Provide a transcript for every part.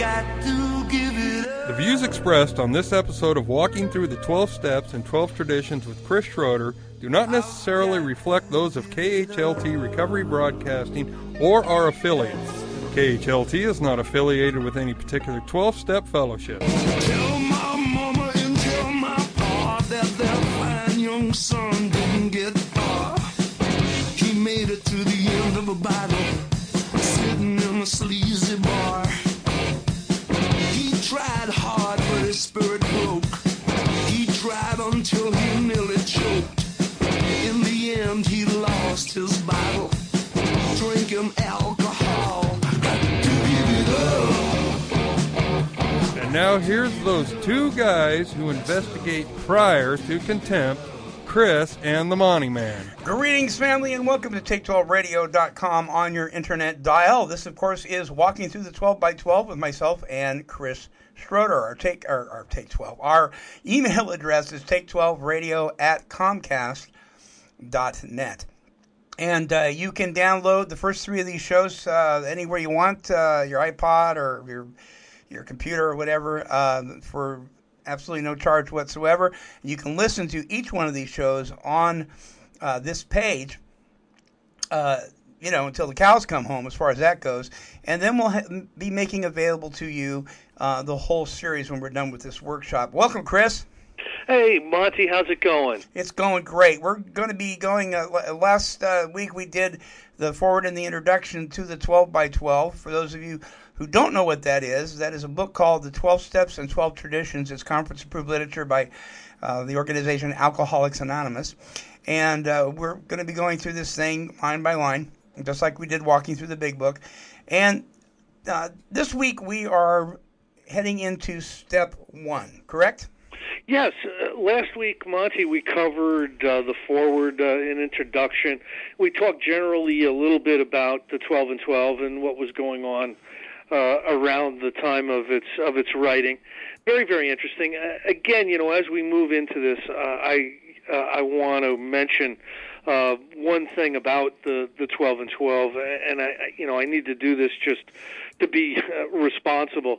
got to give it up. The views expressed on this episode of Walking Through the 12 Steps and 12 Traditions with Chris Schroeder do not necessarily reflect those of KHLT Recovery Broadcasting or our affiliates. KHLT is not affiliated with any particular 12-step fellowship. Tell my mama and tell my pa that their fine young son didn't get far. He made it to the end of a bottle, sitting in a sleazy bar. He tried hard, but his spirit broke. He tried until he nearly choked. In the end, he lost his bottle, drinking alcohol. Got to give it up. And now here's those two guys who investigate prior to contempt, Chris and the Monty Man. Greetings, family, and welcome to Take12Radio.com on your internet dial. This, of course, is Walking Through the 12 by 12 with myself and Chris Schroeder. Our email address is Take12Radio@comcast.net. And you can download the first three of these shows anywhere you want, your iPod or your computer or whatever, for absolutely no charge whatsoever. You can listen to each one of these shows on this page, until the cows come home as far as that goes. And then we'll be making available to you the whole series when we're done with this workshop. Welcome, Chris. Hey, Monty, how's it going? It's going great. We're going to be going, last week we did the forward and the introduction to the 12 by 12. For those of you who don't know what that is a book called The 12 Steps and 12 Traditions. It's conference-approved literature by the organization Alcoholics Anonymous. And we're going to be going through this thing line by line, just like we did walking through the big book. And this week we are heading into step one, correct? Yes. Last week, Monty, we covered the foreword and introduction. We talked generally a little bit about the 12 and 12 and what was going on around the time of its writing. Very, very interesting. Again, as we move into this, I want to mention one thing about the 12 and 12, and I need to do this just to be responsible.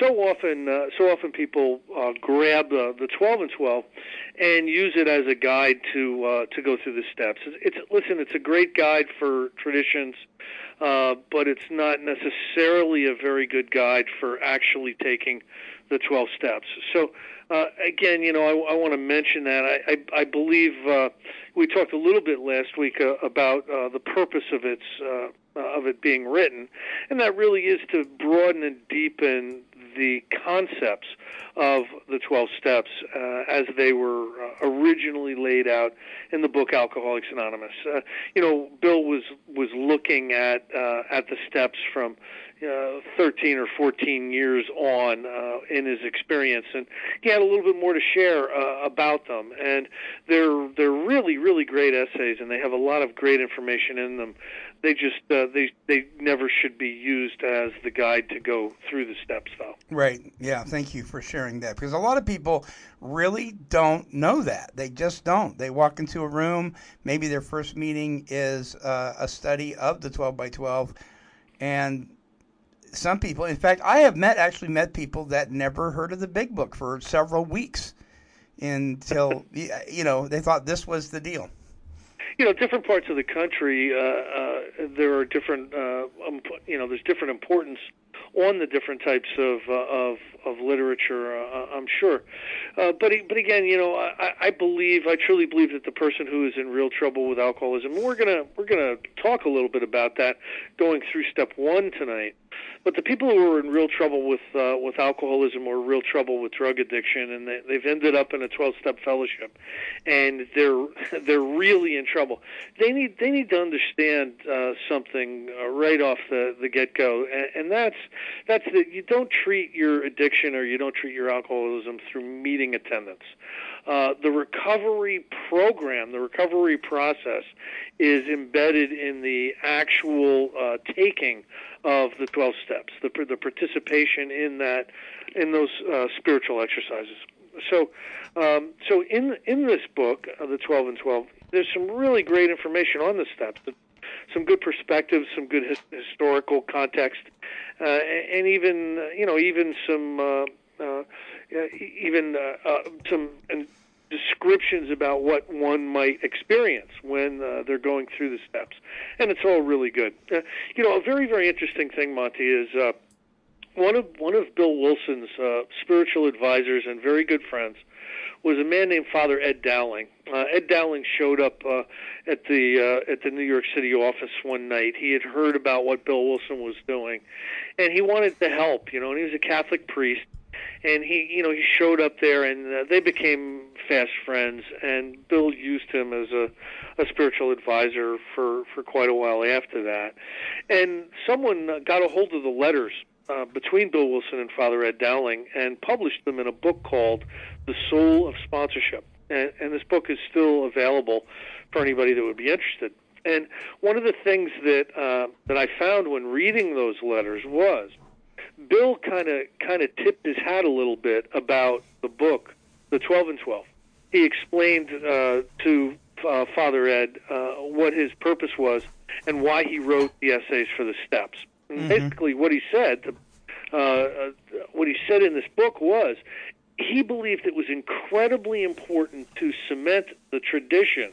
So often people grab the 12 and 12 and use it as a guide to go through the steps. It's a great guide for traditions, but it's not necessarily a very good guide for actually taking the 12 steps. So again, I want to mention that. I believe we talked a little bit last week about the purpose of it being written, and that really is to broaden and deepen the concepts of the 12 steps as they were originally laid out in the book Alcoholics Anonymous. Bill was looking at the steps from 13 or 14 years on in his experience, and he had a little bit more to share about them. And they're really, really great essays, and they have a lot of great information in them. They just they never should be used as the guide to go through the steps, though. Right. Yeah. Thank you for sharing that, because a lot of people really don't know that. They just don't. They walk into a room. Maybe their first meeting is a study of the 12 by 12, and some people. In fact, I have met people that never heard of the Big Book for several weeks until they thought this was the deal. Different parts of the country, there are different, there's different importance on the different types of literature, I'm sure. But again, I truly believe that the person who is in real trouble with alcoholism, we're gonna talk a little bit about that going through step one tonight. But the people who are in real trouble with alcoholism or real trouble with drug addiction, and they've ended up in a 12-step fellowship, and they're really in trouble. They need to understand something right off the get-go, and that's that you don't treat your addiction or you don't treat your alcoholism through meeting attendance. The recovery program, the recovery process, is embedded in the actual taking of the 12 steps, the participation in those spiritual exercises. So in this book, the 12 and 12, there's some really great information on the steps. The some good perspectives, some good historical context, and even some descriptions about what one might experience when they're going through the steps, and it's all really good. A very, very interesting thing, Monty, is one of Bill Wilson's spiritual advisors and very good friends was a man named Father Ed Dowling. Ed Dowling showed up at the New York City office one night. He had heard about what Bill Wilson was doing, and he wanted to help. And he was a Catholic priest, and he showed up there, and they became fast friends. And Bill used him as a spiritual advisor for quite a while after that. And someone got a hold of the letters between Bill Wilson and Father Ed Dowling and published them in a book called The Soul of Sponsorship. And this book is still available for anybody that would be interested. And one of the things that I found when reading those letters was Bill kind of tipped his hat a little bit about the book, The 12 and 12. He explained to Father Ed what his purpose was and why he wrote the essays for the steps. And basically, what he said in this book was he believed it was incredibly important to cement the tradition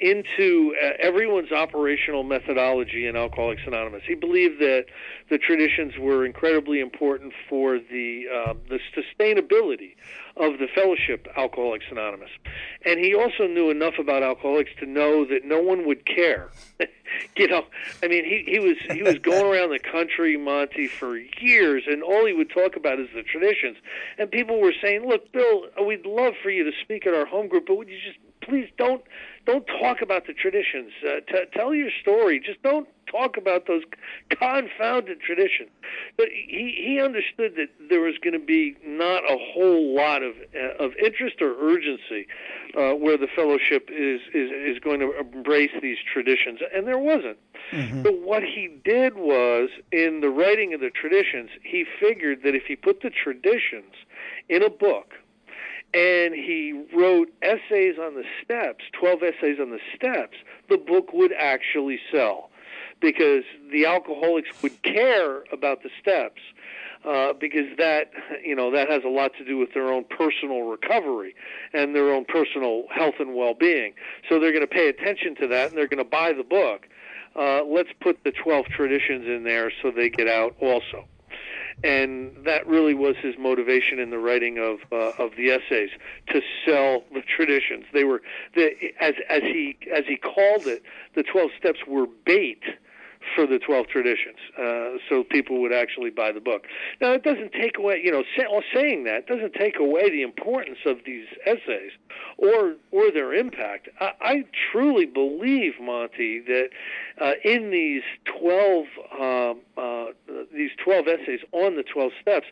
into everyone's operational methodology in Alcoholics Anonymous. He believed that the traditions were incredibly important for the sustainability of the fellowship Alcoholics Anonymous. And he also knew enough about alcoholics to know that no one would care. He was going around the country, Monty, for years, and all he would talk about is the traditions. And people were saying, "Look, Bill, we'd love for you to speak at our home group, but would you just please don't talk about the traditions. Tell your story. Just don't talk about those confounded traditions." But he understood that there was going to be not a whole lot of interest or urgency where the fellowship is going to embrace these traditions, and there wasn't. Mm-hmm. But what he did was, in the writing of the traditions, he figured that if he put the traditions in a book, and he wrote essays on the steps, 12 essays on the steps, the book would actually sell, because the alcoholics would care about the steps, because that has a lot to do with their own personal recovery and their own personal health and well-being. So they're going to pay attention to that, and they're going to buy the book. Let's put the 12 traditions in there so they get out also. And that really was his motivation in the writing of the essays, to sell the traditions. They were, as he called it, the 12 steps were bait for the 12 traditions, so people would actually buy the book. Now, it doesn't take away, saying that doesn't take away the importance of these essays or their impact. I truly believe, Monty, that in these 12 essays on the 12 steps,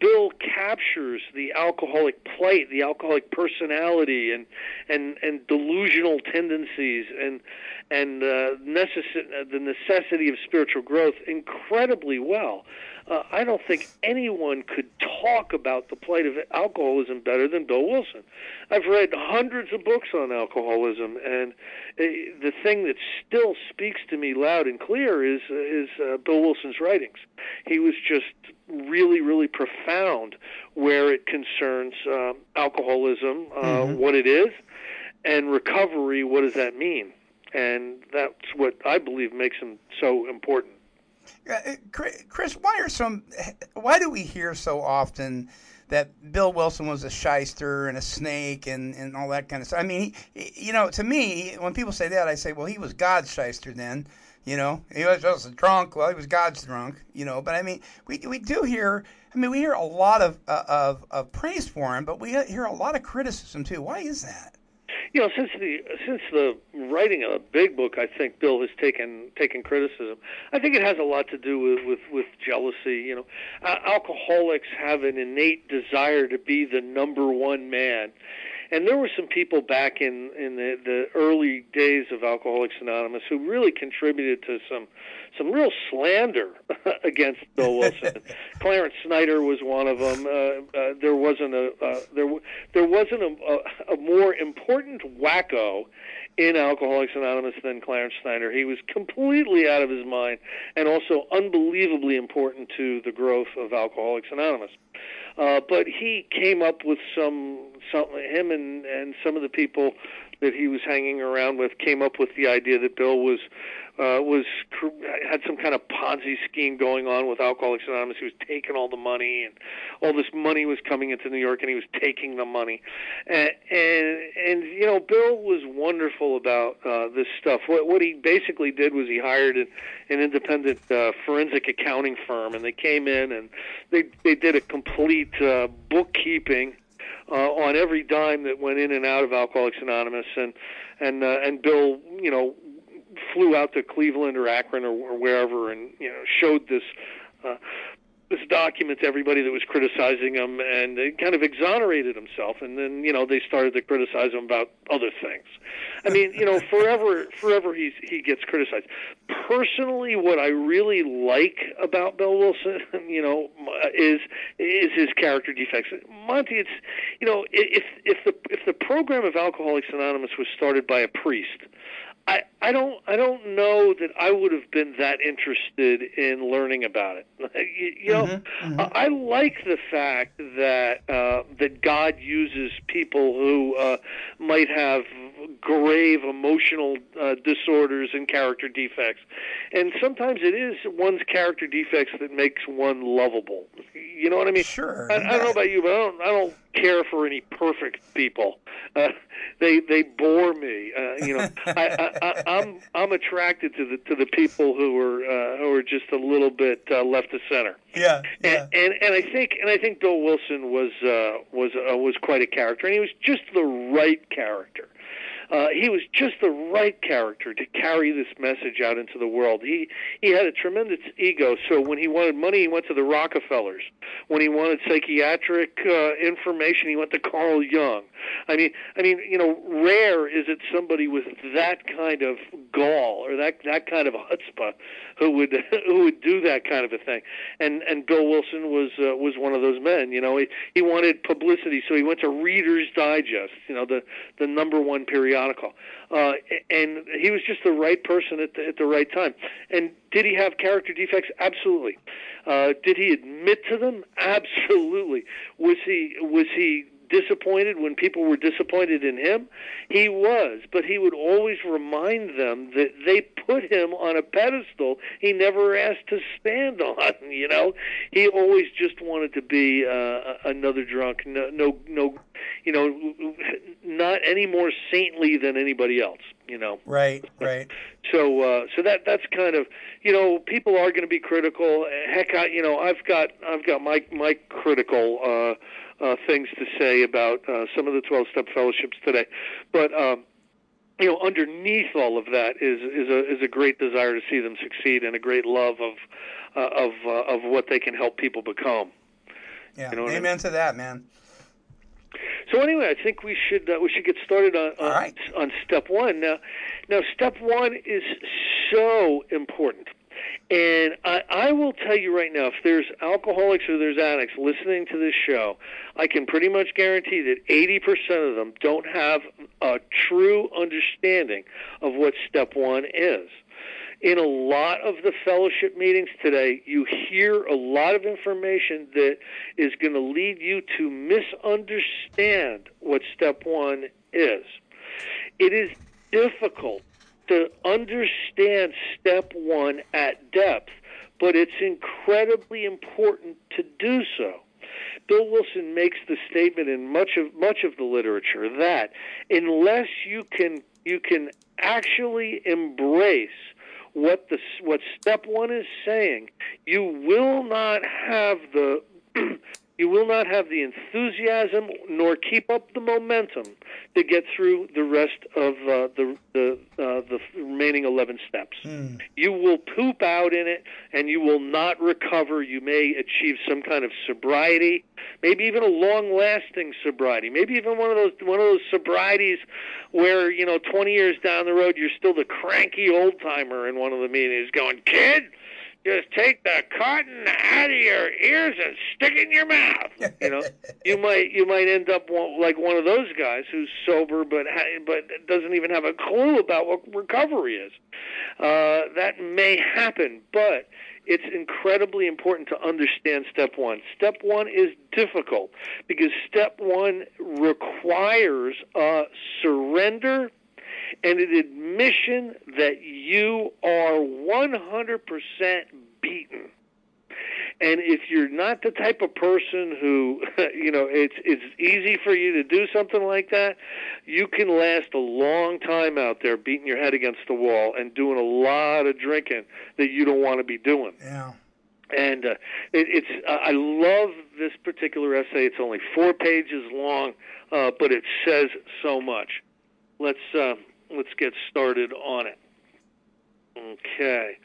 Bill captures the alcoholic plight, the alcoholic personality, and delusional tendencies, and the necessity of spiritual growth incredibly well. I don't think anyone could talk about the plight of alcoholism better than Bill Wilson. I've read hundreds of books on alcoholism, and the thing that still speaks to me loud and clear is Bill Wilson's writings. He was just really, really profound where it concerns alcoholism, what it is, and recovery, what does that mean? And that's what I believe makes him so important. Chris, why do we hear so often that Bill Wilson was a shyster and a snake and all that kind of stuff? I mean, to me, when people say that, I say, well, he was God's shyster then. He was just a drunk. Well, he was God's drunk. But I mean, we hear a lot of praise for him, but we hear a lot of criticism too. Why is that? Since the writing of a big book, I think Bill has taken criticism. I think it has a lot to do with jealousy. Alcoholics have an innate desire to be the number one man. And there were some people back in the early days of Alcoholics Anonymous who really contributed to some real slander against Bill Wilson. Clarence Snyder was one of them. There wasn't a more important wacko in Alcoholics Anonymous than Clarence Snyder. He was completely out of his mind and also unbelievably important to the growth of Alcoholics Anonymous. But he came up with him and some of the people that he was hanging around with came up with the idea that Bill had some kind of Ponzi scheme going on with Alcoholics Anonymous. He was taking all the money, and all this money was coming into New York, and he was taking the money. And you know, Bill was wonderful about this stuff. What he basically did was he hired an independent forensic accounting firm, and they came in and they did a complete bookkeeping on every dime that went in and out of Alcoholics Anonymous, and Bill, you know, flew out to Cleveland or Akron or wherever, and you know, showed this document to everybody that was criticizing him, and it kind of exonerated himself. And then, you know, they started to criticize him about other things. I mean, you know, forever he gets criticized. Personally, what I really like about Bill Wilson, you know, is his character defects. Monty, it's, you know, if the program of Alcoholics Anonymous was started by a priest, I don't know that I would have been that interested in learning about it. You know, I like the fact that God uses people who might have grave emotional disorders and character defects, and sometimes it is one's character defects that makes one lovable. You know what I mean? Sure. I don't know about you, but I don't care for any perfect people. They bore me. You know, I'm attracted to the people who are just a little bit left of center. Yeah. And I think Bill Wilson was quite a character, and he was just the right character. He was just the right character to carry this message out into the world. He had a tremendous ego, so when he wanted money, he went to the Rockefellers. When he wanted psychiatric information, he went to Carl Jung. I mean, you know, rare is it somebody with that kind of gall or that kind of chutzpah who would do that kind of a thing. And Bill Wilson was one of those men. You know, he wanted publicity, so he went to Reader's Digest, you know, the number one periodical. And he was just the right person at the right time. And did he have character defects? Absolutely. Did he admit to them? Absolutely. Was he disappointed when people were disappointed in him? He was, but he would always remind them that they put him on a pedestal he never asked to stand on. You know, he always just wanted to be another drunk, no, you know, not any more saintly than anybody else. You know, right. So that's kind of, you know, people are going to be critical. Heck, I've got my critical things to say about some of the 12-step fellowships today, but you know, underneath all of that is a great desire to see them succeed and a great love of what they can help people become. Yeah, you know, amen to that, man. So anyway, I think we should get started on step one. Now step one is so important, and I will tell you right now, if there's alcoholics or there's addicts listening to this show, I can pretty much guarantee that 80% of them don't have a true understanding of what step one is. In a lot of the fellowship meetings today, you hear a lot of information that is going to lead you to misunderstand what step one is. It is difficult to understand step one at depth, but it's incredibly important to do so. Bill Wilson makes the statement in much of the literature that unless you can actually embrace what step one is saying, you will not have the enthusiasm nor keep up the momentum to get through the rest of the remaining 11 steps. Mm. You will poop out in it, and you will not recover. You may achieve some kind of sobriety, maybe even a long-lasting sobriety, maybe even one of those sobrieties where, you know, 20 years down the road, you're still the cranky old timer in one of the meetings going, "Kid, just take the cotton out of your ears and stick it in your mouth. You know, you might end up like one of those guys who's sober but doesn't even have a clue about what recovery is. That may happen, but it's incredibly important to understand step one. Step one is difficult because step one requires a surrender and an admission that you are 100% beaten. And if you're not the type of person who, you know, it's easy for you to do something like that, you can last a long time out there beating your head against the wall and doing a lot of drinking that you don't want to be doing. Yeah. And I love this particular essay. It's only 4 pages long, but it says so much. Let's get started on it. Okay.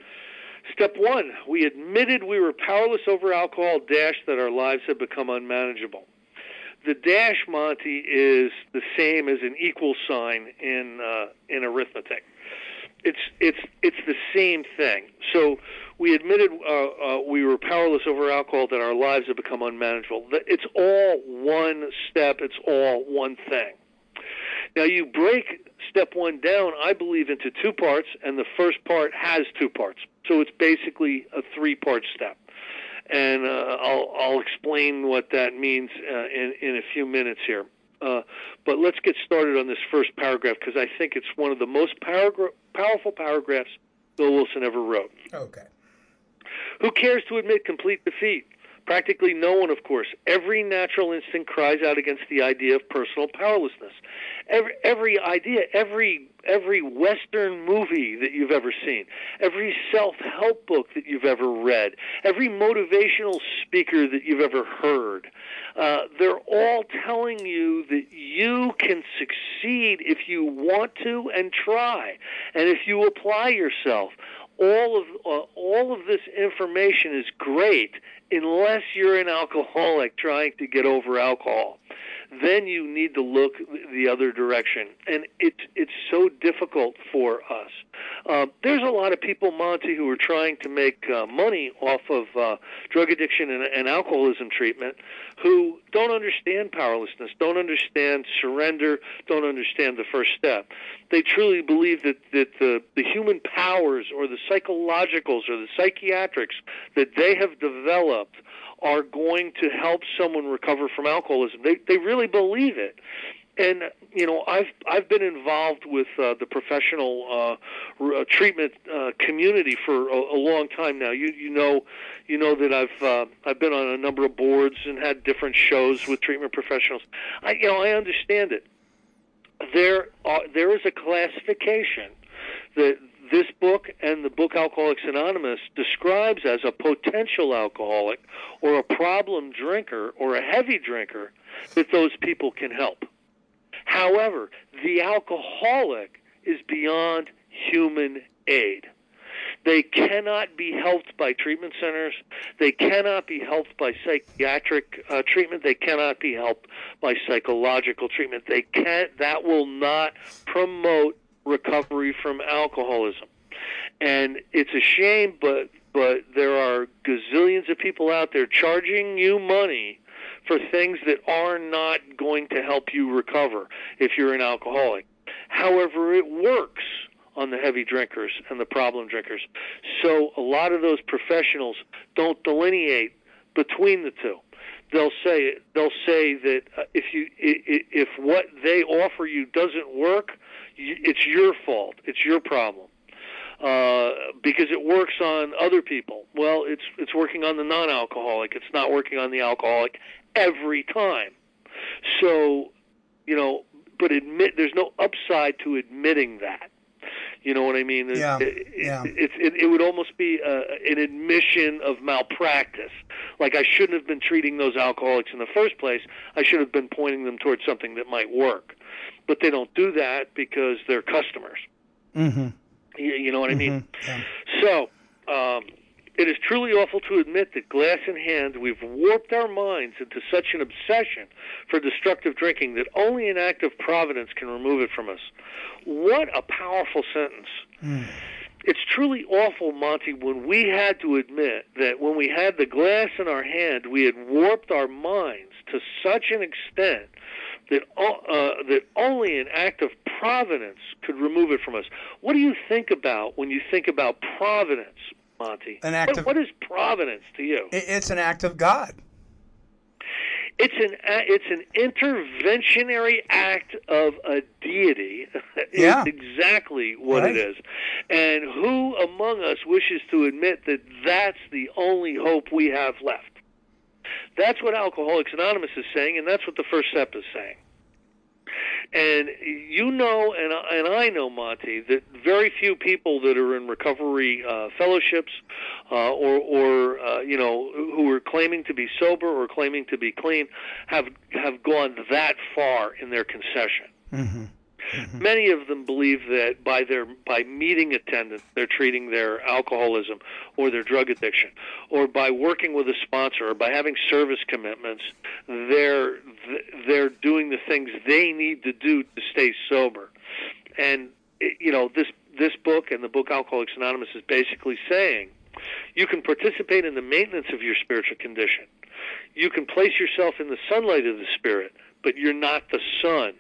Step one, we admitted we were powerless over alcohol, dash, that our lives had become unmanageable. The dash, Monty, is the same as an equal sign in arithmetic. It's the same thing. So we admitted we were powerless over alcohol, that our lives had become unmanageable. It's all one step. It's all one thing. Now, you break step one down, I believe, into 2 parts, and the first part has 2 parts. So it's basically a 3-part step. And I'll explain what that means in a few minutes here. But let's get started on this first paragraph, because I think it's one of the most powerful paragraphs Bill Wilson ever wrote. Okay. Who cares to admit complete defeat? Practically no one, of course. Every natural instinct cries out against the idea of personal powerlessness. Every idea, every Western movie that you've ever seen, every self-help book that you've ever read, every motivational speaker that you've ever heard, they're all telling you that you can succeed if you want to and try, and if you apply yourself. All of this information is great unless you're an alcoholic trying to get over alcohol. Then you need to look the other direction, and it's so difficult for us. There's a lot of people, Monty, who are trying to make money off of drug addiction and alcoholism treatment who don't understand powerlessness, don't understand surrender, don't understand the first step. They truly believe that the human powers or the psychologicals or the psychiatrics that they have developed are going to help someone recover from alcoholism. They really believe it. And, you know, I've been involved with the professional treatment community for a long time now. You know that I've been on a number of boards and had different shows with treatment professionals. I understand it. There is a classification that this book and the book Alcoholics Anonymous describes as a potential alcoholic or a problem drinker or a heavy drinker that those people can help. However, the alcoholic is beyond human aid. They cannot be helped by treatment centers. They cannot be helped by psychiatric treatment. They cannot be helped by psychological treatment. That will not promote recovery from alcoholism. And it's a shame, but there are gazillions of people out there charging you money for things that are not going to help you recover if you're an alcoholic. However, it works on the heavy drinkers and the problem drinkers. So a lot of those professionals don't delineate between the two. They'll say that if what they offer you doesn't work, it's your fault. It's your problem because it works on other people. Well, it's working on the non-alcoholic. It's not working on the alcoholic every time. So, you know, but there's no upside to admitting that. You know what I mean? Yeah. It would almost be an admission of malpractice. Like, I shouldn't have been treating those alcoholics in the first place. I should have been pointing them towards something that might work. But they don't do that because they're customers. Mm-hmm. You know what I mean? Yeah. So it is truly awful to admit that, glass in hand, we've warped our minds into such an obsession for destructive drinking that only an act of providence can remove it from us. What a powerful sentence. Mm. It's truly awful, Monty, when we had to admit that when we had the glass in our hand, we had warped our minds to such an extent that only an act of providence could remove it from us. What do you think about when you think about providence, Monty? What is providence to you? It's an act of God. It's an interventionary act of a deity. Yeah. It's exactly what it is. And who among us wishes to admit that that's the only hope we have left? That's what Alcoholics Anonymous is saying, and that's what the first step is saying. And you know, and I know, Monty, that very few people that are in recovery fellowships or who are claiming to be sober or claiming to be clean have gone that far in their concession. Mm-hmm. Mm-hmm. Many of them believe that by meeting attendance, they're treating their alcoholism or their drug addiction, or by working with a sponsor, or by having service commitments, they're doing the things they need to do to stay sober. And this book and the book Alcoholics Anonymous is basically saying you can participate in the maintenance of your spiritual condition. You can place yourself in the sunlight of the Spirit, but you're not the sun.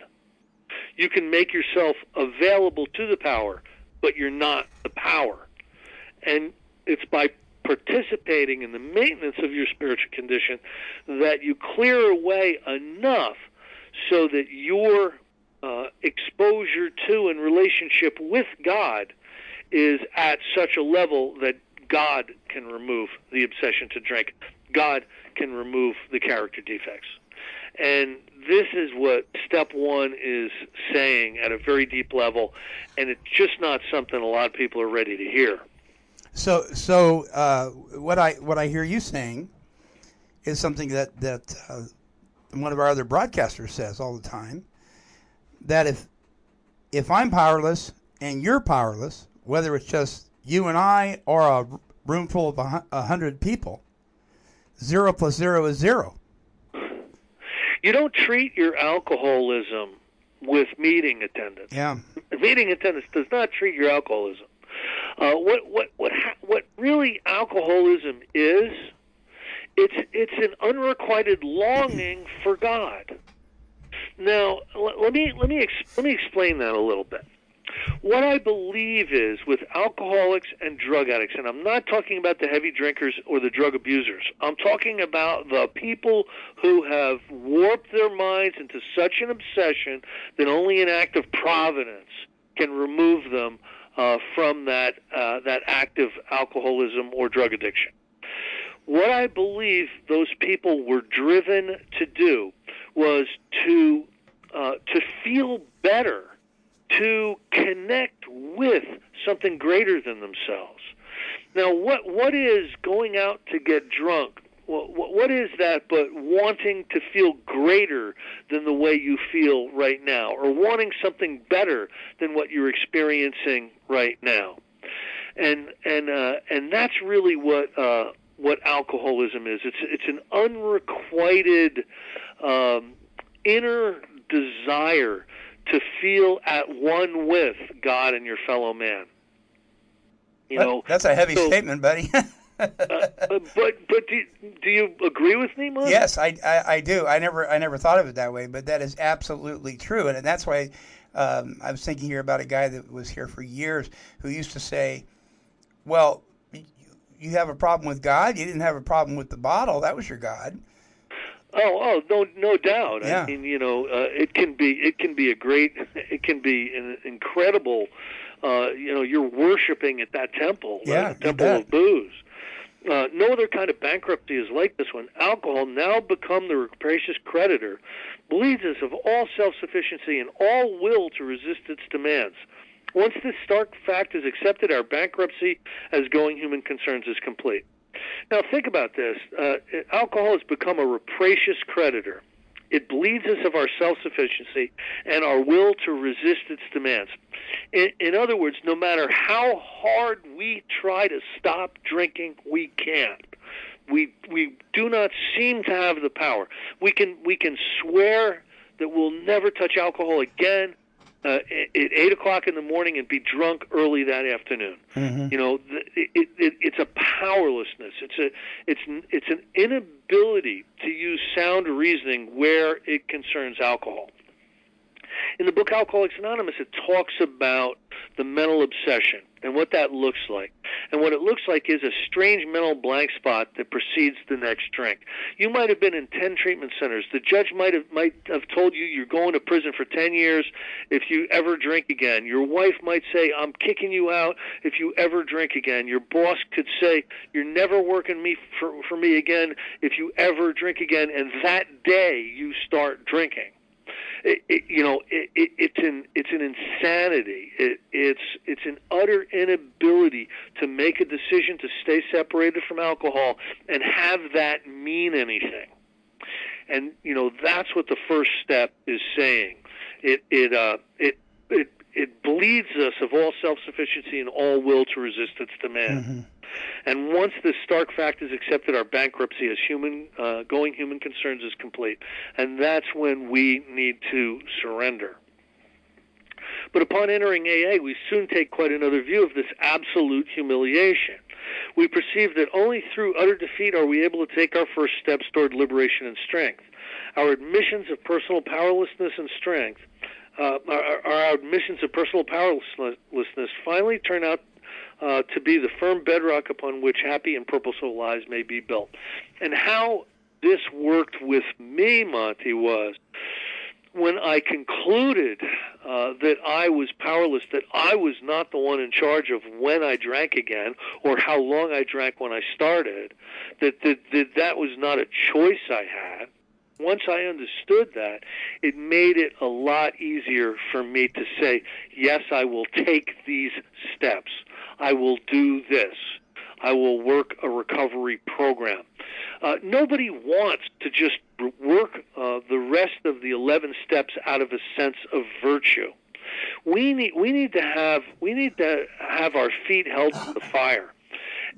You can make yourself available to the power, but you're not the power. And it's by participating in the maintenance of your spiritual condition that you clear away enough so that your exposure to and relationship with God is at such a level that God can remove the obsession to drink. God can remove the character defects. And this is what step one is saying at a very deep level, and it's just not something a lot of people are ready to hear. So what I hear you saying is something that one of our other broadcasters says all the time, that if I'm powerless and you're powerless, whether it's just you and I or a room full of 100 people, 0 + 0 is 0. You don't treat your alcoholism with meeting attendance. Yeah. Meeting attendance does not treat your alcoholism. What really alcoholism is, it's an unrequited longing for God. Now, let me explain that a little bit. What I believe is with alcoholics and drug addicts, and I'm not talking about the heavy drinkers or the drug abusers. I'm talking about the people who have warped their minds into such an obsession that only an act of providence can remove them from that active alcoholism or drug addiction. What I believe those people were driven to do was to feel better, to connect with something greater than themselves. Now, what is going out to get drunk? What is that but wanting to feel greater than the way you feel right now, or wanting something better than what you're experiencing right now? And that's really what alcoholism is. It's an unrequited inner desire to feel at one with God and your fellow man. That's a heavy statement, buddy. But do you agree with me, Mike? Yes, I do. I never thought of it that way, but that is absolutely true, and that's why I was thinking here about a guy that was here for years who used to say, "Well, you have a problem with God. You didn't have a problem with the bottle. That was your God." Oh, no doubt. Yeah. I mean, it can be an incredible, you're worshiping at that temple, right? The temple of booze. No other kind of bankruptcy is like this one. Alcohol, now become the rapacious creditor, believes us of all self-sufficiency and all will to resist its demands. Once this stark fact is accepted, our bankruptcy as going human concerns is complete. Now, think about this. Alcohol has become a rapacious creditor. It bleeds us of our self-sufficiency and our will to resist its demands. In other words, no matter how hard we try to stop drinking, we can't. We do not seem to have the power. We can swear that we'll never touch alcohol again, at 8 o'clock in the morning and be drunk early that afternoon. Mm-hmm. You know, it's a powerlessness. It's an inability to use sound reasoning where it concerns alcohol. In the book Alcoholics Anonymous, it talks about the mental obsession and what that looks like. And what it looks like is a strange mental blank spot that precedes the next drink. You might have been in 10 treatment centers. The judge might have told you you're going to prison for 10 years if you ever drink again. Your wife might say, I'm kicking you out if you ever drink again. Your boss could say, you're never working for me again if you ever drink again. And that day you start drinking. It's an insanity. It's an utter inability to make a decision to stay separated from alcohol and have that mean anything. And you know, that's what the first step is saying. It bleeds us of all self-sufficiency and all will to resist its demand. Mm-hmm. And once this stark fact is accepted, our bankruptcy as going human concerns is complete. And that's when we need to surrender. But upon entering AA, we soon take quite another view of this absolute humiliation. We perceive that only through utter defeat are we able to take our first steps toward liberation and strength. Our admissions of personal powerlessness finally turn out to be the firm bedrock upon which happy and purposeful lives may be built. And how this worked with me, Monty, was when I concluded that I was powerless, that I was not the one in charge of when I drank again or how long I drank when I started, that was not a choice I had. Once I understood that, it made it a lot easier for me to say, yes, I will take these steps. I will do this. I will work a recovery program. Nobody wants to just work the rest of the 11 steps out of a sense of virtue. We need to have our feet held to the fire.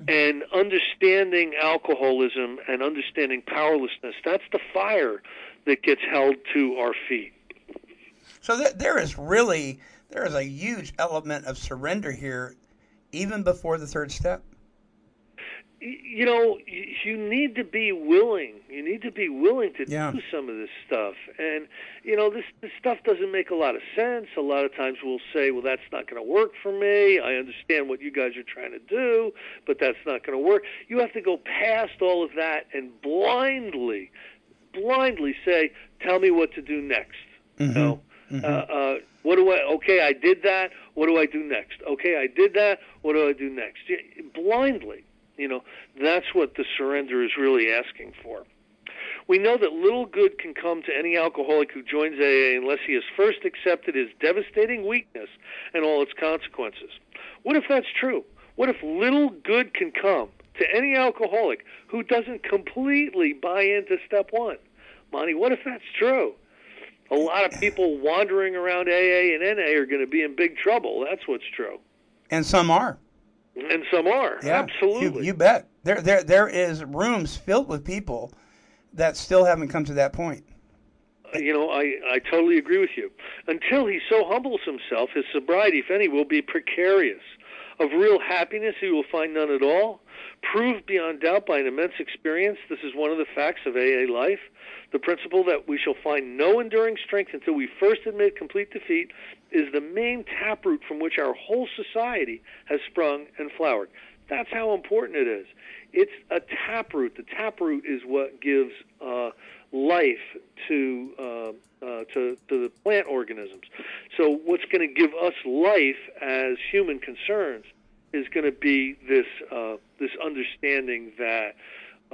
And understanding alcoholism and understanding powerlessness, that's the fire that gets held to our feet. So there is a huge element of surrender here, even before the third step. You know, you need to be willing. You need to be willing to do some of this stuff. And, you know, this stuff doesn't make a lot of sense. A lot of times we'll say, well, that's not going to work for me. I understand what you guys are trying to do, but that's not going to work. You have to go past all of that and blindly say, tell me what to do next. Mm-hmm. You know? Mm-hmm. I did that. What do I do next? Okay, I did that. What do I do next? Blindly. You know, that's what the surrender is really asking for. We know that little good can come to any alcoholic who joins AA unless he has first accepted his devastating weakness and all its consequences. What if that's true? What if little good can come to any alcoholic who doesn't completely buy into step one? Monty, what if that's true? A lot of people wandering around AA and NA are going to be in big trouble. That's what's true. And some are. And some are, yeah, absolutely. You bet. There is rooms filled with people that still haven't come to that point. You know, I totally agree with you. Until he so humbles himself, his sobriety, if any, will be precarious. Of real happiness, he will find none at all. Proved beyond doubt by an immense experience, this is one of the facts of AA life, the principle that we shall find no enduring strength until we first admit complete defeat is the main taproot from which our whole society has sprung and flowered. That's how important it is. It's a taproot. The taproot is what gives life to the plant organisms. So what's going to give us life as human concerns is going to be this understanding that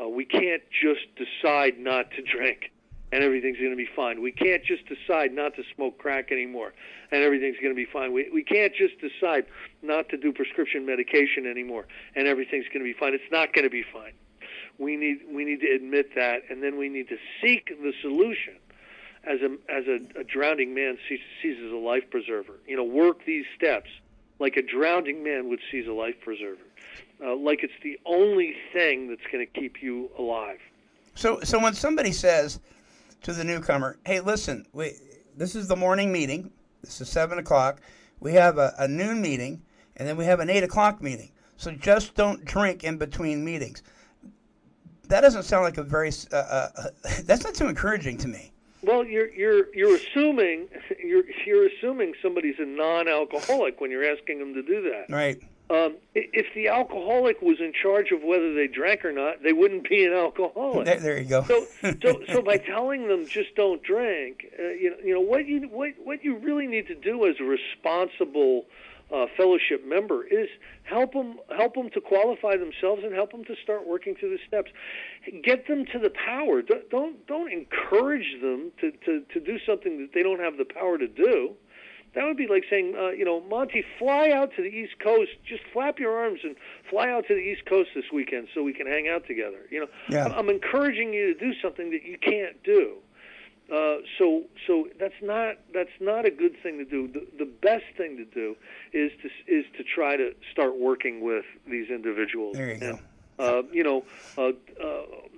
we can't just decide not to drink and everything's going to be fine. We can't just decide not to smoke crack anymore and everything's going to be fine. We can't just decide not to do prescription medication anymore and everything's going to be fine. It's not going to be fine. We need to admit that, and then we need to seek the solution as a drowning man seizes a life preserver. You know, work these steps like a drowning man would seize a life preserver, like it's the only thing that's going to keep you alive. So when somebody says to the newcomer, hey, listen, this is the morning meeting. This is 7 o'clock. We have a noon meeting, and then we have an 8 o'clock meeting. So just don't drink in between meetings. That doesn't sound like a very that's not too encouraging to me. Well, you're assuming somebody's a non-alcoholic when you're asking them to do that. Right. If the alcoholic was in charge of whether they drank or not, they wouldn't be an alcoholic. There you go. So by telling them just don't drink, what you really need to do as a responsible fellowship member is help them to qualify themselves and help them to start working through the steps. Get them to the power. Don't encourage them to do something that they don't have the power to do. That would be like saying, Monty, fly out to the East Coast. Just flap your arms and fly out to the East Coast this weekend so we can hang out together. I'm encouraging you to do something that you can't do. So that's not a good thing to do. The best thing to do is to try to start working with these individuals. There you go.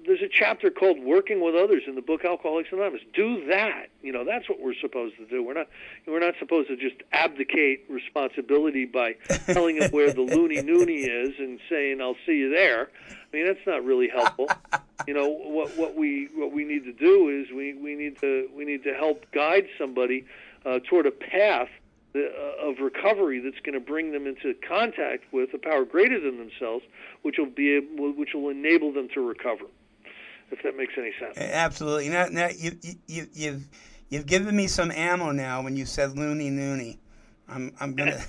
There's a chapter called Working with Others in the book Alcoholics Anonymous. Do that. That's what we're supposed to do. We're not supposed to just abdicate responsibility by telling them where the loony noony is and saying, I'll see you there. I mean, that's not really helpful. What we need to do is we need to help guide somebody toward a path of recovery that's going to bring them into contact with a power greater than themselves, which will enable them to recover. If that makes any sense. Absolutely. Now you've given me some ammo now when you said loony noony. I'm gonna.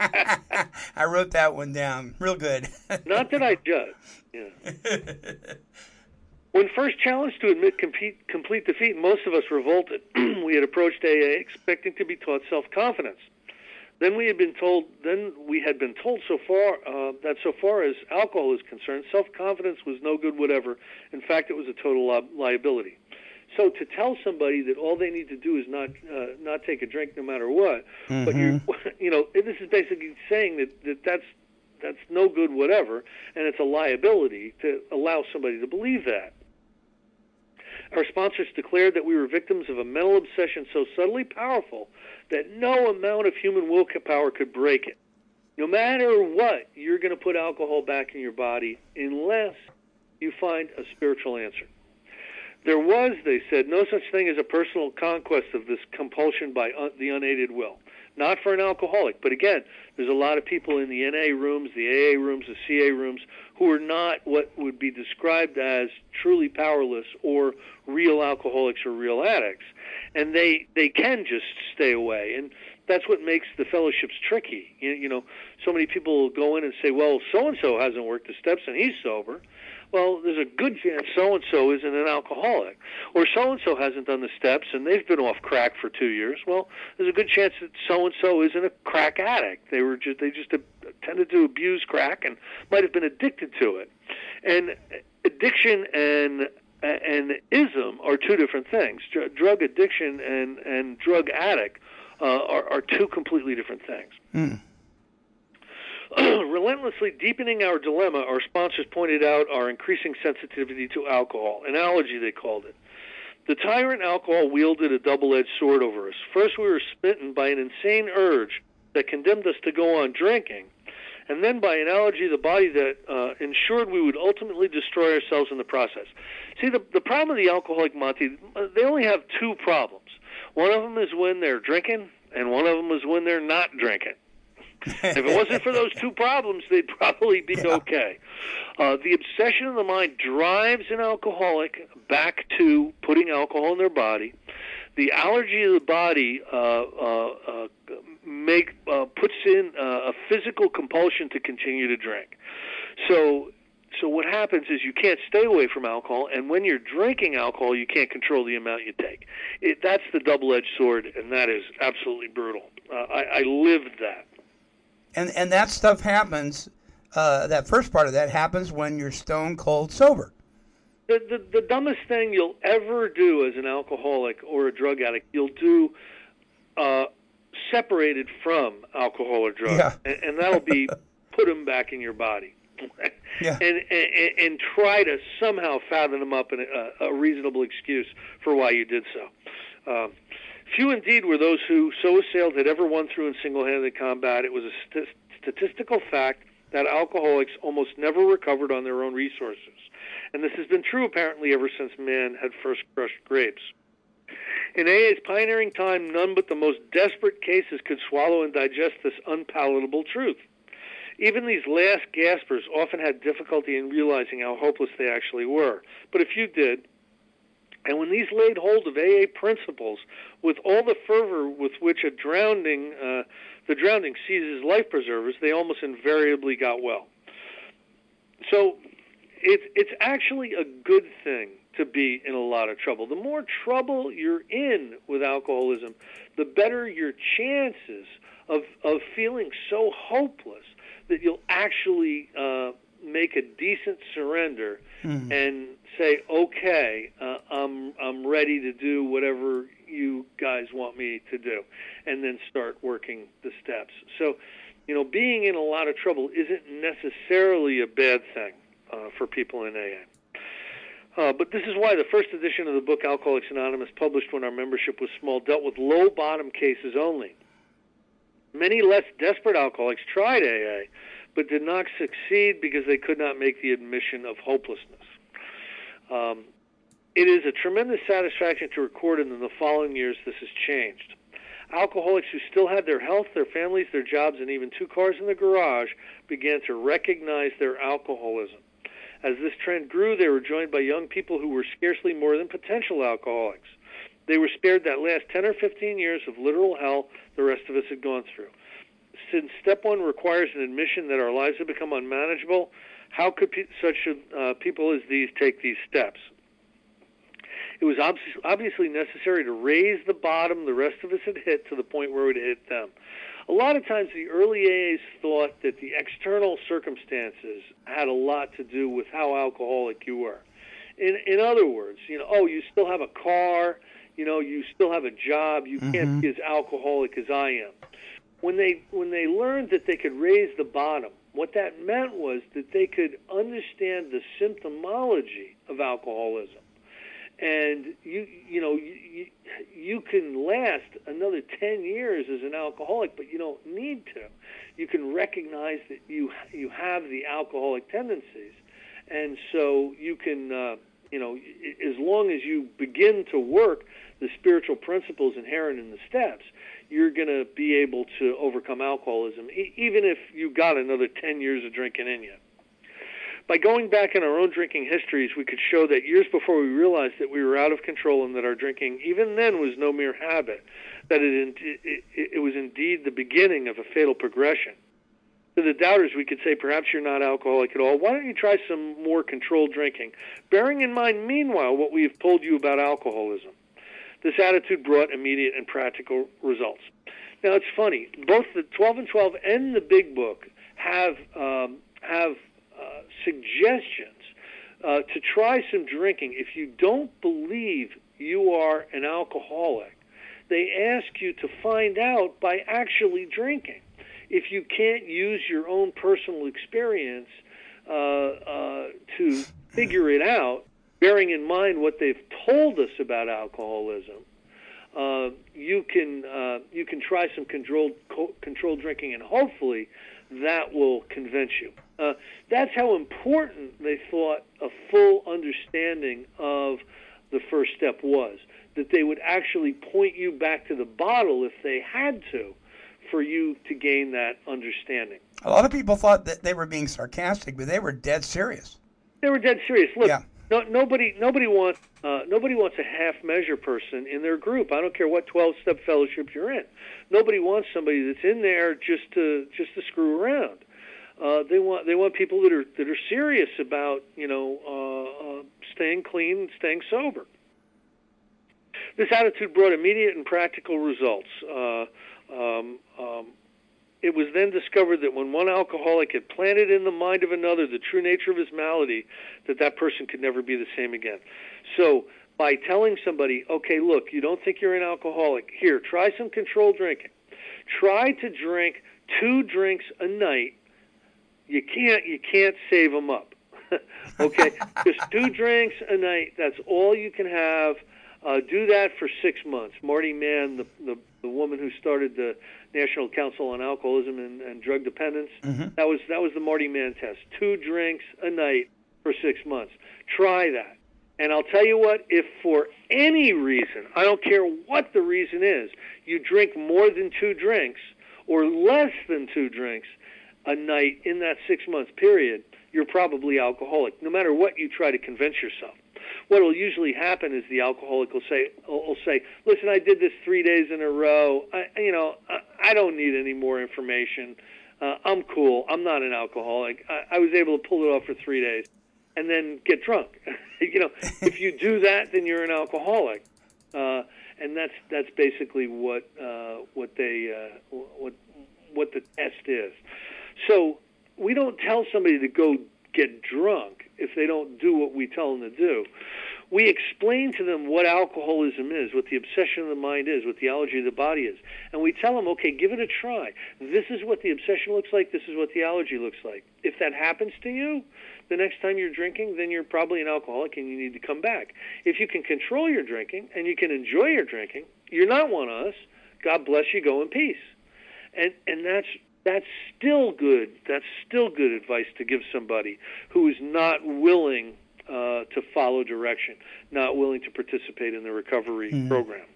I wrote that one down real good. Not that I judge. Yeah. When first challenged to admit complete defeat, most of us revolted. We had approached AA expecting to be taught self-confidence. Then we had been told that so far as alcohol is concerned, self-confidence was no good whatever. In fact, it was a total liability. So to tell somebody that all they need to do is not take a drink no matter what, mm-hmm. but this is basically saying that's no good whatever, and it's a liability to allow somebody to believe that. Our sponsors declared that we were victims of a mental obsession so subtly powerful that no amount of human willpower could break it. No matter what, you're going to put alcohol back in your body unless you find a spiritual answer. There was, they said, no such thing as a personal conquest of this compulsion by the unaided will. Not for an alcoholic, but again, there's a lot of people in the NA rooms, the AA rooms, the CA rooms, who are not what would be described as truly powerless or real alcoholics or real addicts. And they can just stay away. And that's what makes the fellowships tricky. So many people go in and say, well, so-and-so hasn't worked the steps and he's sober. Well, there's a good chance so-and-so isn't an alcoholic. Or so-and-so hasn't done the steps and they've been off crack for 2 years. Well, there's a good chance that so-and-so isn't a crack addict. They just tended to abuse crack and might have been addicted to it. And addiction and ism are two different things. Drug addiction and drug addict are two completely different things. Mm. Relentlessly deepening our dilemma, our sponsors pointed out our increasing sensitivity to alcohol, an allergy they called it. The tyrant alcohol wielded a double-edged sword over us. First, we were smitten by an insane urge that condemned us to go on drinking, and then by an allergy, the body that ensured we would ultimately destroy ourselves in the process. See, the problem of the alcoholic, Monty, they only have two problems. One of them is when they're drinking, and one of them is when they're not drinking. If it wasn't for those two problems, they'd probably be okay. The obsession of the mind drives an alcoholic back to putting alcohol in their body. The allergy of the body puts in a physical compulsion to continue to drink. So what happens is you can't stay away from alcohol, and when you're drinking alcohol, you can't control the amount you take. That's the double-edged sword, and that is absolutely brutal. I lived that. And that stuff happens, that first part of that happens when you're stone cold sober. The dumbest thing you'll ever do as an alcoholic or a drug addict, you'll do separated from alcohol or drugs. Yeah. And that'll be put them back in your body. Yeah. And try to somehow fathom them up in a reasonable excuse for why you did so. Few indeed were those who so assailed had ever won through in single-handed combat. It was a statistical fact that alcoholics almost never recovered on their own resources. And this has been true apparently ever since man had first crushed grapes. In AA's pioneering time, none but the most desperate cases could swallow and digest this unpalatable truth. Even these last gaspers often had difficulty in realizing how hopeless they actually were. But a few did. And when these laid hold of AA principles with all the fervor with which the drowning seizes life preservers, they almost invariably got well. So it's actually a good thing to be in a lot of trouble. The more trouble you're in with alcoholism, the better your chances of feeling so hopeless that you'll actually make a decent surrender and say, okay, I'm ready to do whatever you guys want me to do, and then start working the steps. So, you know, being in a lot of trouble isn't necessarily a bad thing for people in AA. But this is why the first edition of the book Alcoholics Anonymous, published when our membership was small, dealt with low-bottom cases only. Many less desperate alcoholics tried AA, but did not succeed because they could not make the admission of hopelessness. It is a tremendous satisfaction to record, and in the following years, this has changed. Alcoholics who still had their health, their families, their jobs, and even 2 cars in the garage began to recognize their alcoholism. As this trend grew, they were joined by young people who were scarcely more than potential alcoholics. They were spared that last 10 or 15 years of literal hell the rest of us had gone through. Since step one requires an admission that our lives have become unmanageable, how could such people as these take these steps? It was obviously necessary to raise the bottom the rest of us had hit to the point where it hit them. A lot of times the early AAs thought that the external circumstances had a lot to do with how alcoholic you were. In other words, you know, oh, you still have a car, you know, you still have a job, you can't be as alcoholic as I am. When they learned that they could raise the bottom, what that meant was that they could understand the symptomology of alcoholism. And you can last another 10 years as an alcoholic, but you don't need to. You can recognize that you have the alcoholic tendencies, and so you can as long as you begin to work the spiritual principles inherent in the steps, you're going to be able to overcome alcoholism, even if you got another 10 years of drinking in you. By going back in our own drinking histories, we could show that years before we realized that we were out of control and that our drinking, even then, was no mere habit, that it was indeed the beginning of a fatal progression. To the doubters, we could say, perhaps you're not alcoholic at all. Why don't you try some more controlled drinking, bearing in mind, meanwhile, what we have told you about alcoholism. This attitude brought immediate and practical results. Now, it's funny. Both the 12 and 12 and the Big Book have suggestions to try some drinking. If you don't believe you are an alcoholic, they ask you to find out by actually drinking. If you can't use your own personal experience to figure it out, bearing in mind what they've told us about alcoholism, you can try some controlled drinking, and hopefully that will convince you. That's how important they thought a full understanding of the first step was, that they would actually point you back to the bottle if they had to, for you to gain that understanding. A lot of people thought that they were being sarcastic, but they were dead serious. They were dead serious. Look, nobody wants a half-measure person in their group. I don't care what 12-step fellowship you're in. Nobody wants somebody that's in there just to screw around. They want people that are serious about staying clean and staying sober. This attitude brought immediate and practical results. It was then discovered that when one alcoholic had planted in the mind of another the true nature of his malady, that person could never be the same again. So by telling somebody, okay, look, you don't think you're an alcoholic, here, try some controlled drinking. Try to drink 2 drinks a night. You can't save them up. Okay? Just 2 drinks a night, that's all you can have. Do that for 6 months. Marty Mann, the woman who started the National Council on Alcoholism and Drug Dependence, that was the Marty Mann test. 2 drinks a night for 6 months. Try that. And I'll tell you what, if for any reason, I don't care what the reason is, you drink more than 2 drinks or less than 2 drinks a night in that 6 month period, you're probably alcoholic, no matter what you try to convince yourself. What will usually happen is the alcoholic will say, listen, I did this 3 days in a row. I don't need any more information. I'm cool. I'm not an alcoholic. I was able to pull it off for 3 days. And then get drunk. If you do that, then you're an alcoholic, and that's basically what the test is. So we don't tell somebody to go get drunk if they don't do what we tell them to do. We explain to them what alcoholism is, what the obsession of the mind is, what the allergy of the body is, and we tell them, okay, give it a try. This is what the obsession looks like. This is what the allergy looks like. If that happens to you the next time you're drinking, then you're probably an alcoholic and you need to come back. If you can control your drinking and you can enjoy your drinking, you're not one of us. God bless you. Go in peace. And that's still good. That's still good advice to give somebody who is not willing to follow direction, not willing to participate in the recovery program.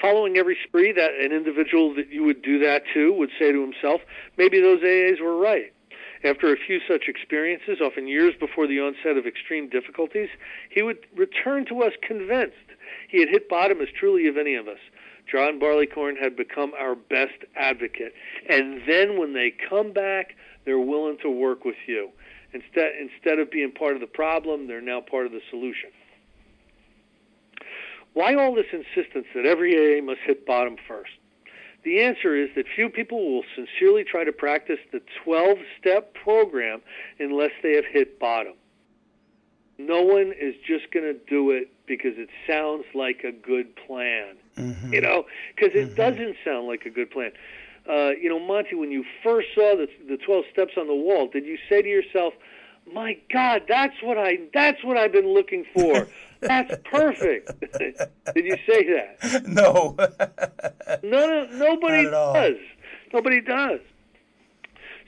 Following every spree, that an individual that you would do that to would say to himself, maybe those AAs were right. After a few such experiences, often years before the onset of extreme difficulties, he would return to us convinced he had hit bottom as truly of any of us. John Barleycorn had become our best advocate. And then when they come back, they're willing to work with you. Instead of being part of the problem, they're now part of the solution. Why all this insistence that every AA must hit bottom first? The answer is that few people will sincerely try to practice the 12-step program unless they have hit bottom. No one is just going to do it because it sounds like a good plan, because it doesn't sound like a good plan. Monty, when you first saw the 12 steps on the wall, did you say to yourself, my God, that's what I've been looking for. That's perfect. Did you say that? No. No, nobody does. Nobody does.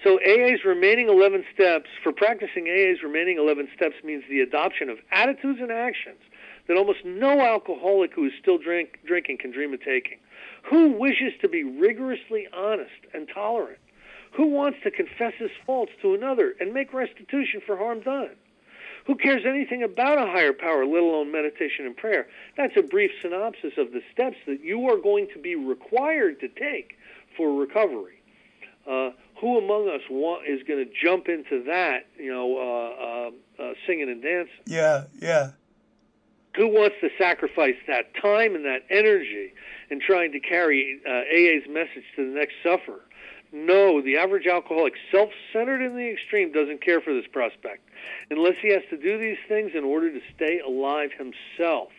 So AA's remaining 11 steps means the adoption of attitudes and actions that almost no alcoholic who is still drinking can dream of taking. Who wishes to be rigorously honest and tolerant? Who wants to confess his faults to another and make restitution for harm done? Who cares anything about a higher power, let alone meditation and prayer? That's a brief synopsis of the steps that you are going to be required to take for recovery. Who among us is going to jump into that, singing and dancing? Yeah, yeah. Who wants to sacrifice that time and that energy in trying to carry AA's message to the next sufferer? No, the average alcoholic, self-centered in the extreme, doesn't care for this prospect unless he has to do these things in order to stay alive himself.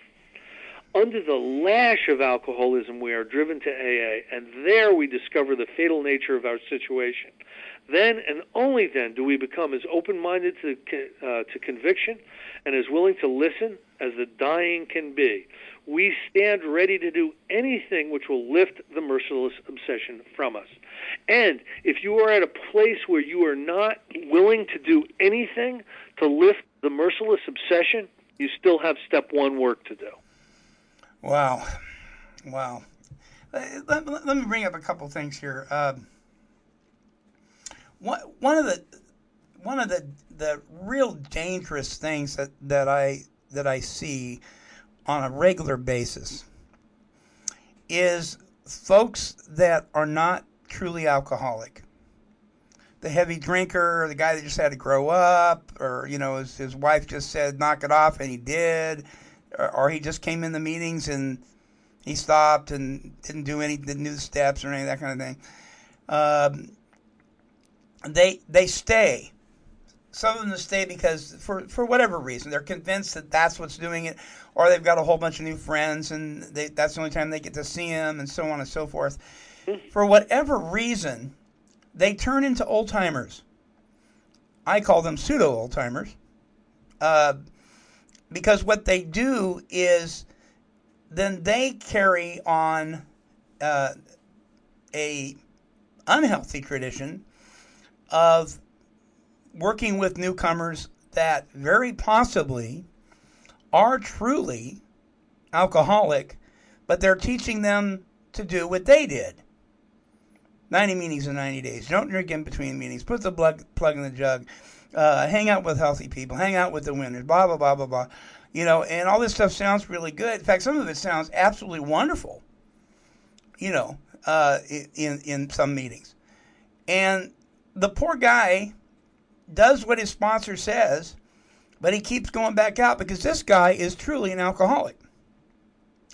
Under the lash of alcoholism, we are driven to AA, and there we discover the fatal nature of our situation. Then and only then do we become as open-minded to conviction and as willing to listen as the dying can be. We stand ready to do anything which will lift the merciless obsession from us. And if you are at a place where you are not willing to do anything to lift the merciless obsession, you still have step one work to do. Wow. Let me bring up a couple things here. One of the real dangerous things that I see on a regular basis is folks that are not truly alcoholic. The heavy drinker, or the guy that just had to grow up, or his wife just said knock it off and he did. Or he just came in the meetings and he stopped and didn't do the steps or any of that kind of thing. They stay. Some of them stay because for whatever reason they're convinced that that's what's doing it, or they've got a whole bunch of new friends and that's the only time they get to see them, and so on and so forth. For whatever reason, they turn into old timers. I call them pseudo old timers. because what they do is then they carry on a unhealthy tradition of working with newcomers that very possibly are truly alcoholic, but they're teaching them to do what they did. 90 meetings in 90 days. Don't drink in between meetings. Put the plug in the jug. Hang out with healthy people. Hang out with the winners. Blah, blah, blah, blah, blah. You know, and all this stuff sounds really good. In fact, some of it sounds absolutely wonderful, you know, in some meetings. And the poor guy does what his sponsor says, but he keeps going back out because this guy is truly an alcoholic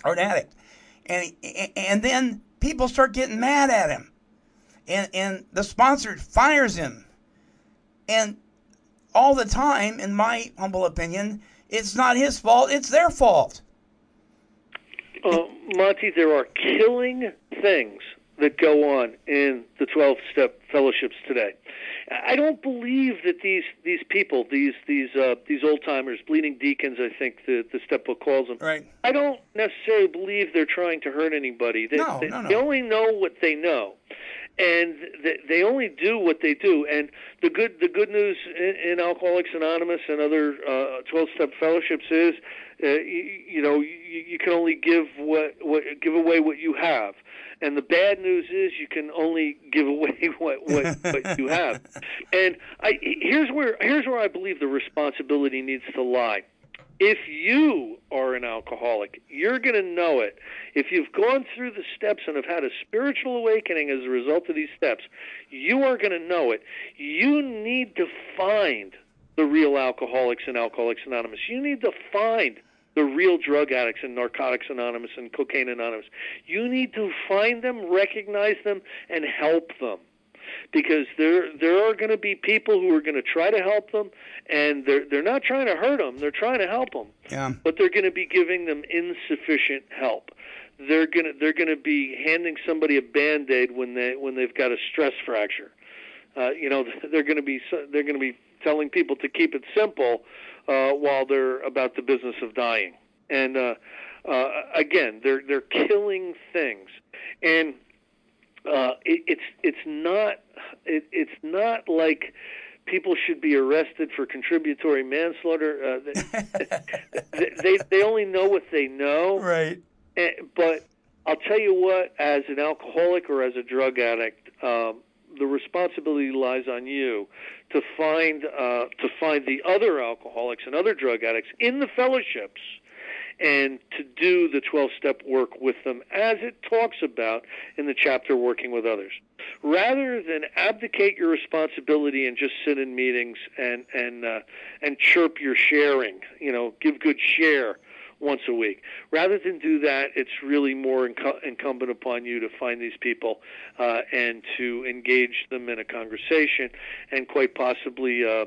or an addict. And then people start getting mad at him. And the sponsor fires him. And all the time, in my humble opinion, it's not his fault, it's their fault. Monty, there are killing things that go on in the 12-step fellowships today. I don't believe that these people, these old-timers, bleeding deacons, I think the step book calls them, right. I don't necessarily believe they're trying to hurt anybody. No. They only know what they know. And they only do what they do. And the good news in Alcoholics Anonymous and other 12-step fellowships is, you can only give away what you have. And the bad news is you can only give away what you have. And here's where I believe the responsibility needs to lie. If you are an alcoholic, you're going to know it. If you've gone through the steps and have had a spiritual awakening as a result of these steps, you are going to know it. You need to find the real alcoholics in Alcoholics Anonymous. You need to find the real drug addicts in Narcotics Anonymous and Cocaine Anonymous. You need to find them, recognize them, and help them. Because there are going to be people who are going to try to help them, and they're not trying to hurt them. They're trying to help them, yeah. But they're going to be giving them insufficient help. They're going to be handing somebody a Band-Aid when they've got a stress fracture. They're going to be telling people to keep it simple while they're about the business of dying. And again, they're killing things. And it's not like people should be arrested for contributory manslaughter. They only know what they know, right? But I'll tell you what: as an alcoholic or as a drug addict, the responsibility lies on you to find the other alcoholics and other drug addicts in the fellowships. And to do the 12-step work with them, as it talks about in the chapter Working with Others. Rather than abdicate your responsibility and just sit in meetings and chirp your sharing, give good share once a week. Rather than do that, it's really more incumbent upon you to find these people and to engage them in a conversation and quite possibly a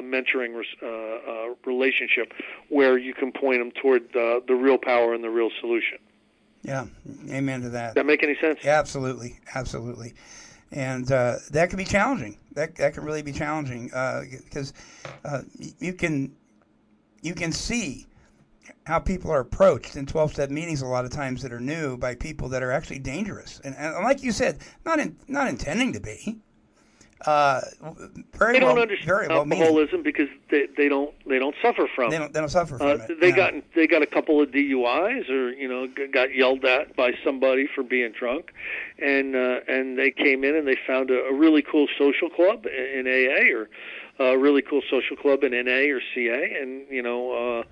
mentoring relationship where you can point them toward the real power and the real solution. Yeah, amen to that. Does that make any sense? Yeah, absolutely, absolutely. And that can be challenging. That can really be challenging because you can see how people are approached in 12-step meetings a lot of times that are new by people that are actually dangerous. And like you said, not intending to be. They don't understand alcoholism because they don't suffer from it. They don't suffer from it. They got a couple of DUIs or got yelled at by somebody for being drunk, and they came in and they found a really cool social club in AA or a really cool social club in NA or CA, and all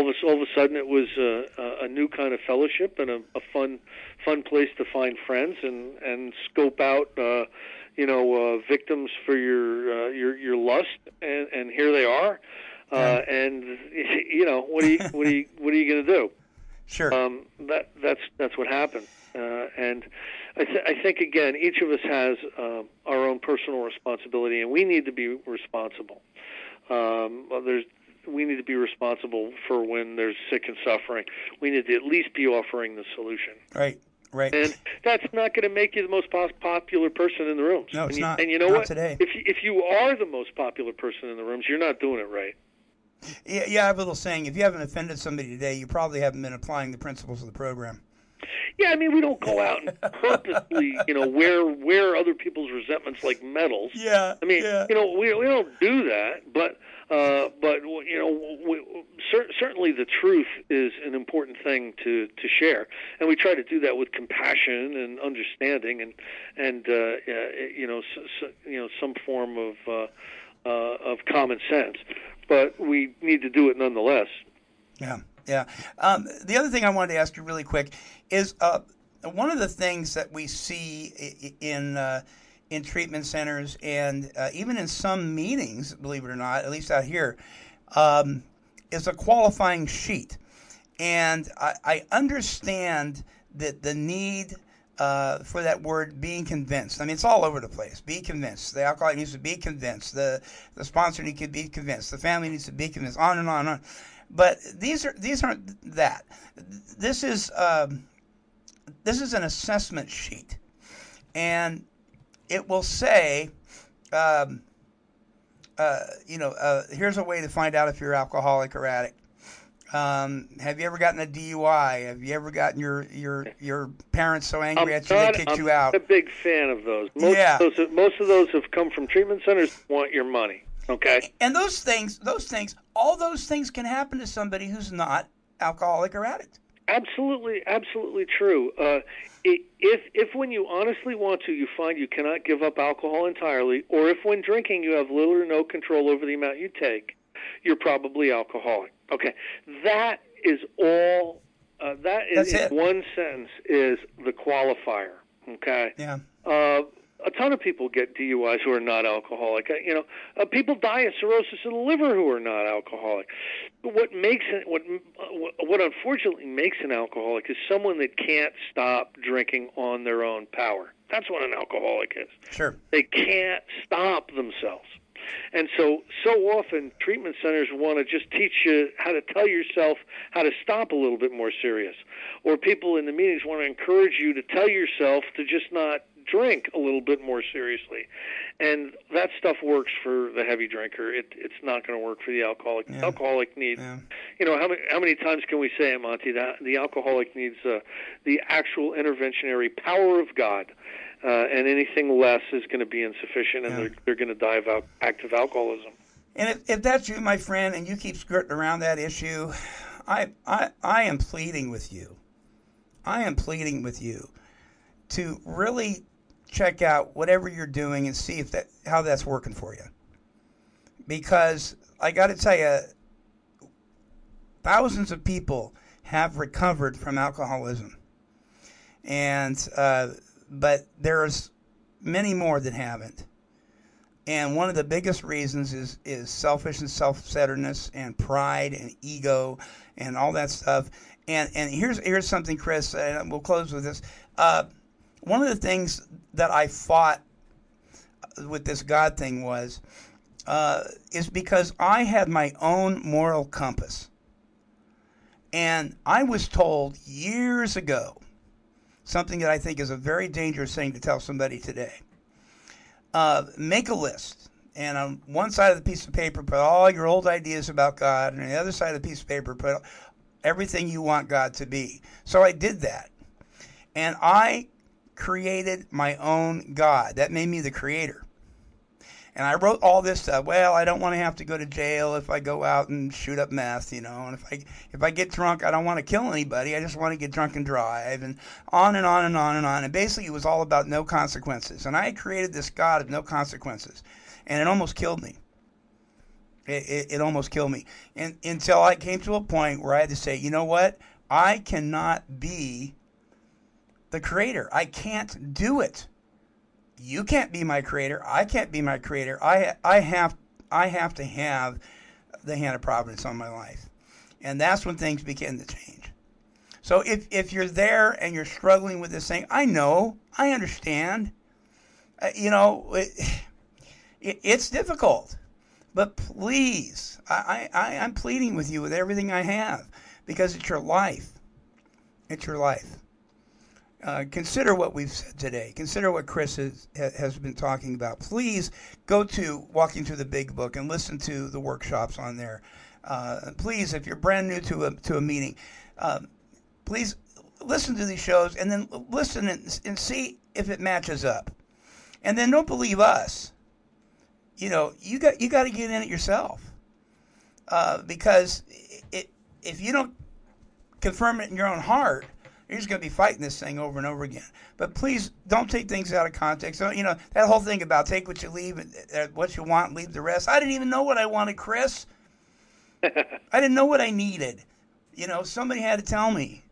of a sudden it was a new kind of fellowship and a fun place to find friends and scope out. Victims for your lust, and here they are, and what are you going to do? Sure. That's what happened, and I think again, each of us has our own personal responsibility, and we need to be responsible. We need to be responsible for when there's sick and suffering. We need to at least be offering the solution. Right. Right. And that's not going to make you the most popular person in the rooms. No, it's not. And you know what? Today. If you are the most popular person in the rooms, you're not doing it right. Yeah, I have a little saying. If you haven't offended somebody today, you probably haven't been applying the principles of the program. Yeah, I mean, we don't go out and purposely, wear other people's resentments like medals. Yeah, I mean, we don't do that, but certainly the truth is an important thing to share, and we try to do that with compassion and understanding, and some form of common sense, but we need to do it nonetheless. Yeah. Yeah. The other thing I wanted to ask you really quick is one of the things that we see in treatment centers and even in some meetings, believe it or not, at least out here, is a qualifying sheet. And I understand that the need for that word, being convinced. I mean, it's all over the place. Be convinced. The alcoholic needs to be convinced. The sponsor needs to be convinced. The family needs to be convinced. On and on and on. But these aren't that. This is an assessment sheet, and it will say, here's a way to find out if you're alcoholic or addict. Have you ever gotten a DUI? Have you ever gotten your parents so angry at you they kicked you out? I'm a big fan of those. Most of those have come from treatment centers that want your money. Okay. And all those things can happen to somebody who's not alcoholic or addict. Absolutely, absolutely true. If when you honestly want to, you find you cannot give up alcohol entirely, or if when drinking you have little or no control over the amount you take, you're probably alcoholic. Okay. That is all. That is in one sentence is the qualifier. Okay. Yeah. A ton of people get DUIs who are not alcoholic. People die of cirrhosis of the liver who are not alcoholic. But what unfortunately makes an alcoholic is someone that can't stop drinking on their own power. That's what an alcoholic is. Sure. They can't stop themselves. And so often treatment centers want to just teach you how to tell yourself how to stop a little bit more serious. Or people in the meetings want to encourage you to tell yourself to just not drink a little bit more seriously, and that stuff works for the heavy drinker. It's not going to work for the alcoholic. Yeah. The alcoholic needs, how many times can we say, Monty, that the alcoholic needs the actual interventionary power of God, and anything less is going to be insufficient, and they're going to die of active alcoholism. And if that's you, my friend, and you keep skirting around that issue, I am pleading with you. I am pleading with you to really check out whatever you're doing and see if how that's working for you. Because I got to tell you, thousands of people have recovered from alcoholism, and but there's many more that haven't. And one of the biggest reasons is selfish and self-centeredness and pride and ego and all that stuff. And here's something, Chris, and we'll close with this. One of the things that I fought with this God thing was, is because I had my own moral compass. And I was told years ago, something that I think is a very dangerous thing to tell somebody today. Make a list. And on one side of the piece of paper, put all your old ideas about God. And on the other side of the piece of paper, put everything you want God to be. So I did that. And I created my own God. That made me the creator. And I wrote all this stuff. Well, I don't want to have to go to jail if I go out and shoot up meth, and if I get drunk, I don't want to kill anybody. I just want to get drunk and drive, and on and on and on and on. And basically it was all about no consequences. And I created this God of no consequences. And it almost killed me. It almost killed me. And until I came to a point where I had to say, you know what? I cannot be the creator. I can't do it. You can't be my creator. I can't be my creator. I have to have the hand of providence on my life. And that's when things begin to change. So if you're there and you're struggling with this thing, I know, I understand. It's difficult. But please, I'm pleading with you with everything I have, because it's your life. It's your life. Consider what we've said today. Consider what Chris has been talking about. Please go to Walking Through the Big Book and listen to the workshops on there. Please, if you're brand new to a meeting, please listen to these shows and then listen and see if it matches up. And then don't believe us. You know, you got to get in it yourself, because if you don't confirm it in your own heart, you're just going to be fighting this thing over and over again. But please don't take things out of context. So, you know, that whole thing about take what you leave, what you want, leave the rest. I didn't even know what I wanted, Chris. I didn't know what I needed. You know, somebody had to tell me.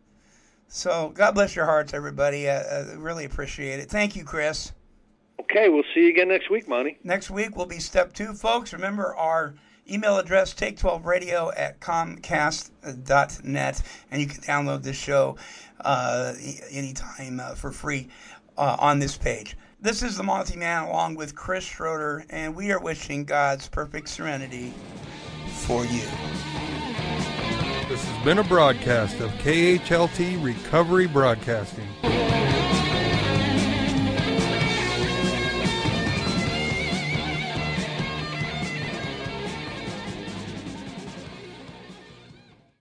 So God bless your hearts, everybody. I really appreciate it. Thank you, Chris. Okay, we'll see you again next week, Monty. Next week will be step two, folks. Remember our email address, take12radio@comcast.net, and you can download this show anytime for free on this page. This is the Monty Mann along with Chris Schroeder, and we are wishing God's perfect serenity for you. This has been a broadcast of KHLT Recovery Broadcasting.